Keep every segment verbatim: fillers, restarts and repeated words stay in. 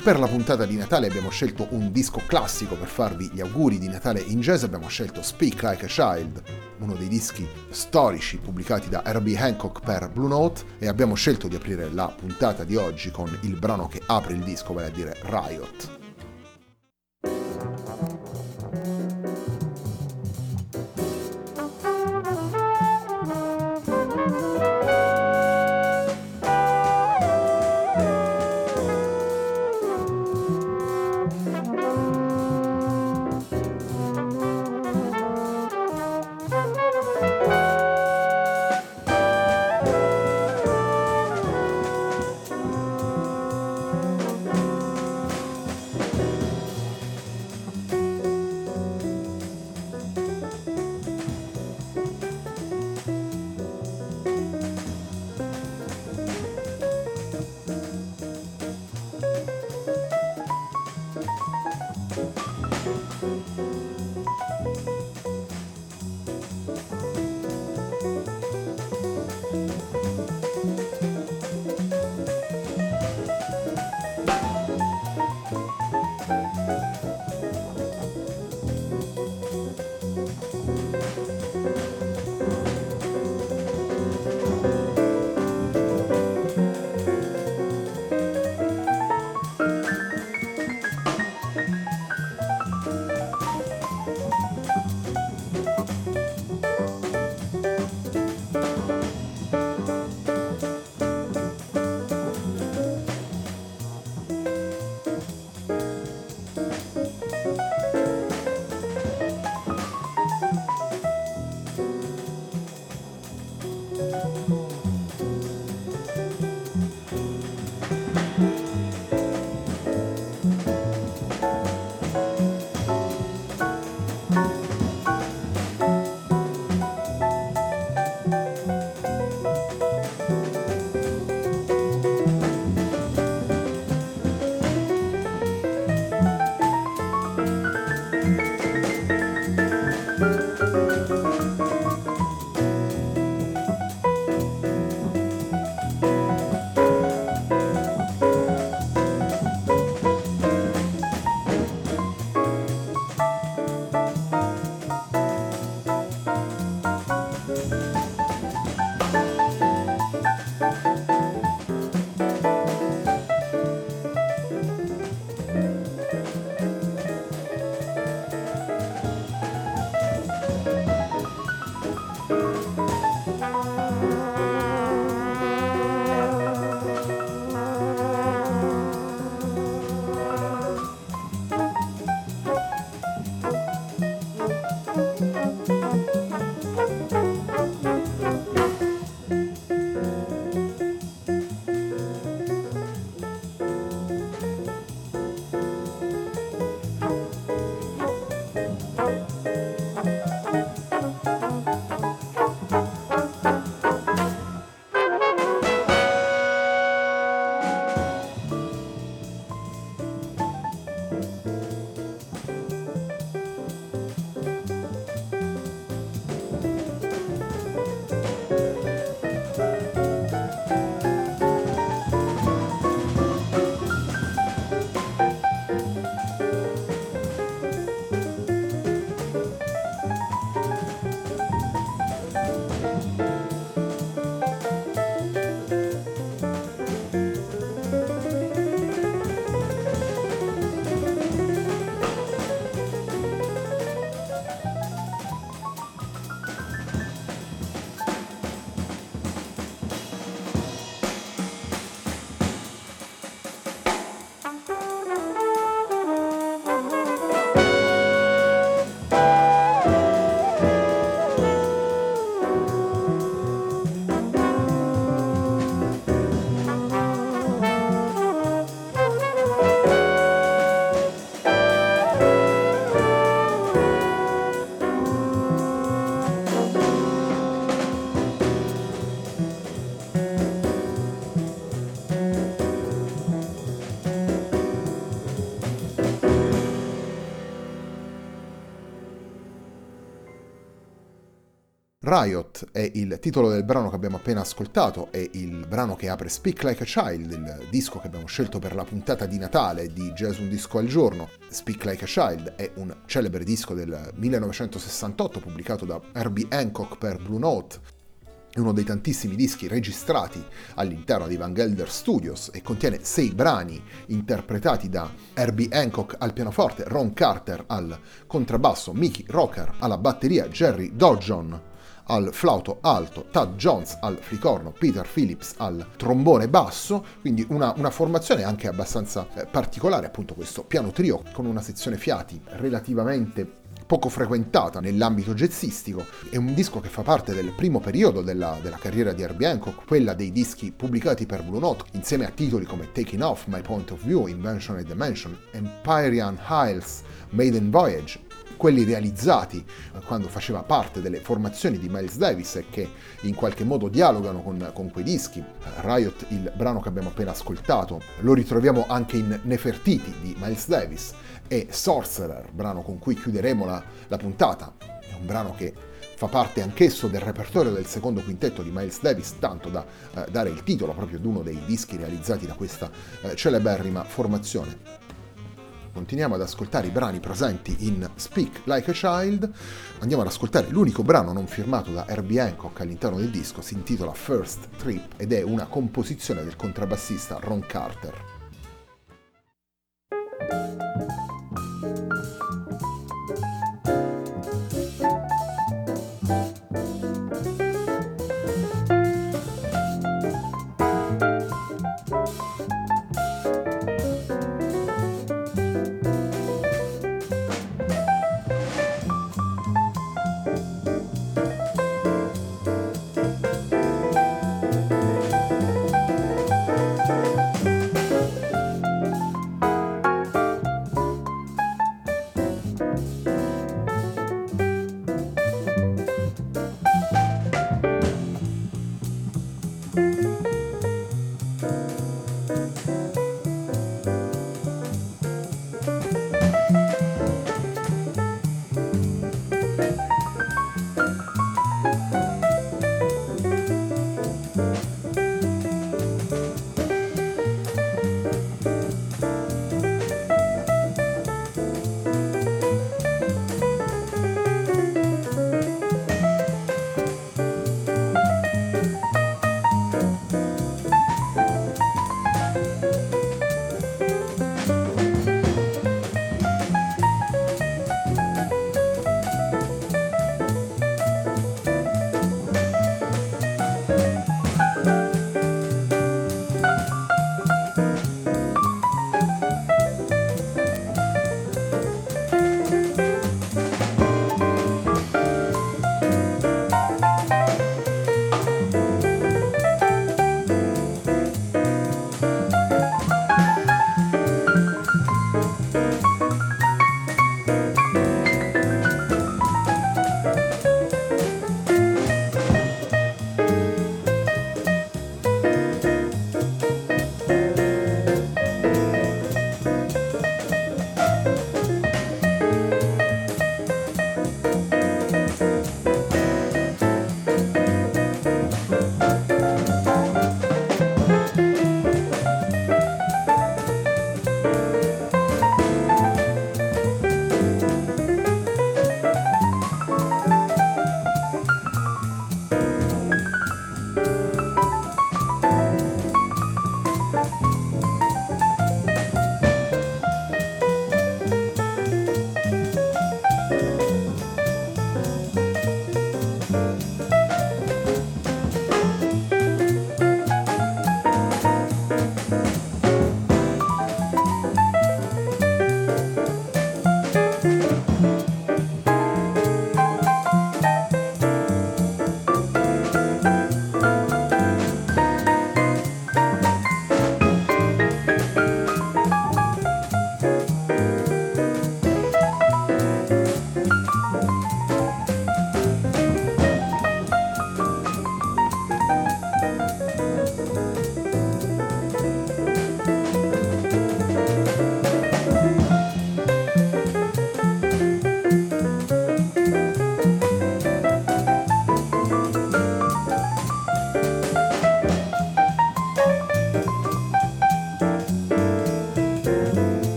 Per la puntata di Natale abbiamo scelto un disco classico per farvi gli auguri di Natale in jazz, abbiamo scelto Speak Like a Child, uno dei dischi storici pubblicati da Herbie Hancock per Blue Note, e abbiamo scelto di aprire la puntata di oggi con il brano che apre il disco, vale a dire Riot. Riot è il titolo del brano che abbiamo appena ascoltato, è il brano che apre Speak Like a Child, il disco che abbiamo scelto per la puntata di Natale di Jazz Un Disco al Giorno. Speak Like a Child è un celebre disco del millenovecentosessantotto pubblicato da Herbie Hancock per Blue Note, è uno dei tantissimi dischi registrati all'interno di Van Gelder Studios e contiene sei brani interpretati da Herbie Hancock al pianoforte, Ron Carter al contrabbasso, Mickey Rocker alla batteria, Jerry Dodgeon al flauto alto, Todd Jones al flicorno, Peter Phillips al trombone basso, quindi una, una formazione anche abbastanza particolare, appunto questo piano trio con una sezione fiati relativamente poco frequentata nell'ambito jazzistico. È un disco che fa parte del primo periodo della, della carriera di Herbie Hancock, quella dei dischi pubblicati per Blue Note, insieme a titoli come Taking Off, My Point of View, Invention and Dimension, Empyrean Isles, Maiden Voyage, quelli realizzati quando faceva parte delle formazioni di Miles Davis e che in qualche modo dialogano con, con quei dischi. Riot, il brano che abbiamo appena ascoltato, lo ritroviamo anche in Nefertiti di Miles Davis, e Sorcerer, brano con cui chiuderemo la, la puntata, è un brano che fa parte anch'esso del repertorio del secondo quintetto di Miles Davis, tanto da eh, dare il titolo proprio ad uno dei dischi realizzati da questa eh, celeberrima formazione. Continuiamo ad ascoltare i brani presenti in Speak Like a Child, andiamo ad ascoltare l'unico brano non firmato da Herbie Hancock all'interno del disco, si intitola First Trip ed è una composizione del contrabbassista Ron Carter.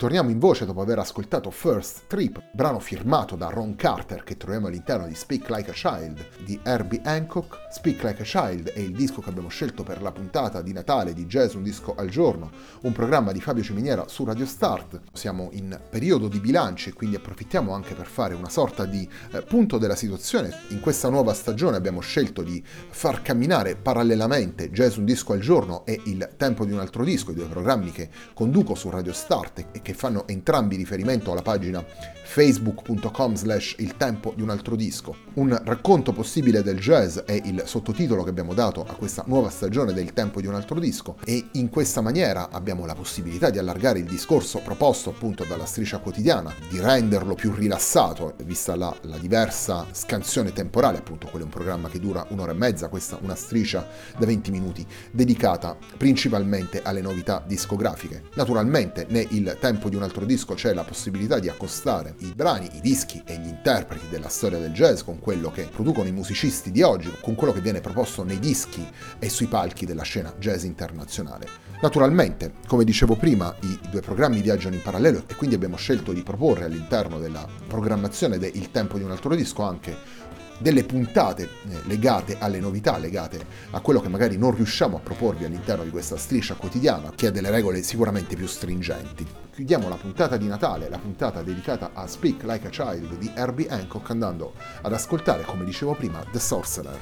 Torniamo in voce dopo aver ascoltato First Trip, brano firmato da Ron Carter che troviamo all'interno di Speak Like a Child di Herbie Hancock. Speak Like a Child è il disco che abbiamo scelto per la puntata di Natale di Jazz Un Disco al Giorno, un programma di Fabio Ciminiera su Radio Start. Siamo in periodo di bilanci e quindi approfittiamo anche per fare una sorta di eh, punto della situazione. In questa nuova stagione abbiamo scelto di far camminare parallelamente Jazz Un Disco al Giorno e Il Tempo di un Altro Disco, i due programmi che conduco su Radio Start e che fanno entrambi riferimento alla pagina facebook.com slash il tempo di un altro disco. Un racconto possibile del jazz è il sottotitolo che abbiamo dato a questa nuova stagione del tempo di un altro disco, e in questa maniera abbiamo la possibilità di allargare il discorso proposto appunto dalla striscia quotidiana, di renderlo più rilassato, vista la, la diversa scansione temporale. Appunto, quello è un programma che dura un'ora e mezza, questa una striscia da venti minuti dedicata principalmente alle novità discografiche. Naturalmente né il tempo di un altro disco c'è la possibilità di accostare i brani, i dischi e gli interpreti della storia del jazz con quello che producono i musicisti di oggi, con quello che viene proposto nei dischi e sui palchi della scena jazz internazionale. Naturalmente, come dicevo prima, i due programmi viaggiano in parallelo e quindi abbiamo scelto di proporre all'interno della programmazione de Il Tempo di un Altro Disco anche delle puntate legate alle novità, legate a quello che magari non riusciamo a proporvi all'interno di questa striscia quotidiana che ha delle regole sicuramente più stringenti. Chiudiamo la puntata di Natale, la puntata dedicata a Speak Like a Child di Herbie Hancock, andando ad ascoltare, come dicevo prima, The Sorcerer.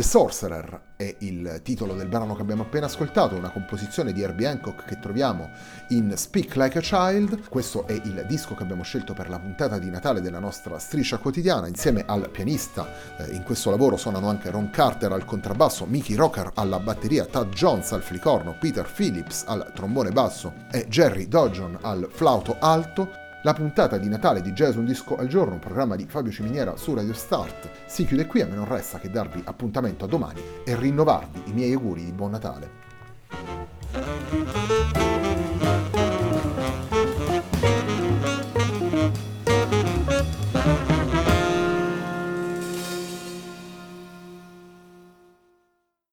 The Sorcerer è il titolo del brano che abbiamo appena ascoltato, una composizione di Herbie Hancock che troviamo in Speak Like a Child. Questo è il disco che abbiamo scelto per la puntata di Natale della nostra striscia quotidiana. Insieme al pianista eh, in questo lavoro suonano anche Ron Carter al contrabbasso, Mickey Rocker alla batteria, Todd Jones al flicorno, Peter Phillips al trombone basso e Jerry Dodgeon al flauto alto. La puntata di Natale di Jazz Un Disco al Giorno, un programma di Fabio Ciminiera su Radio Start, si chiude qui. A me non resta che darvi appuntamento a domani e rinnovarvi i miei auguri di buon Natale.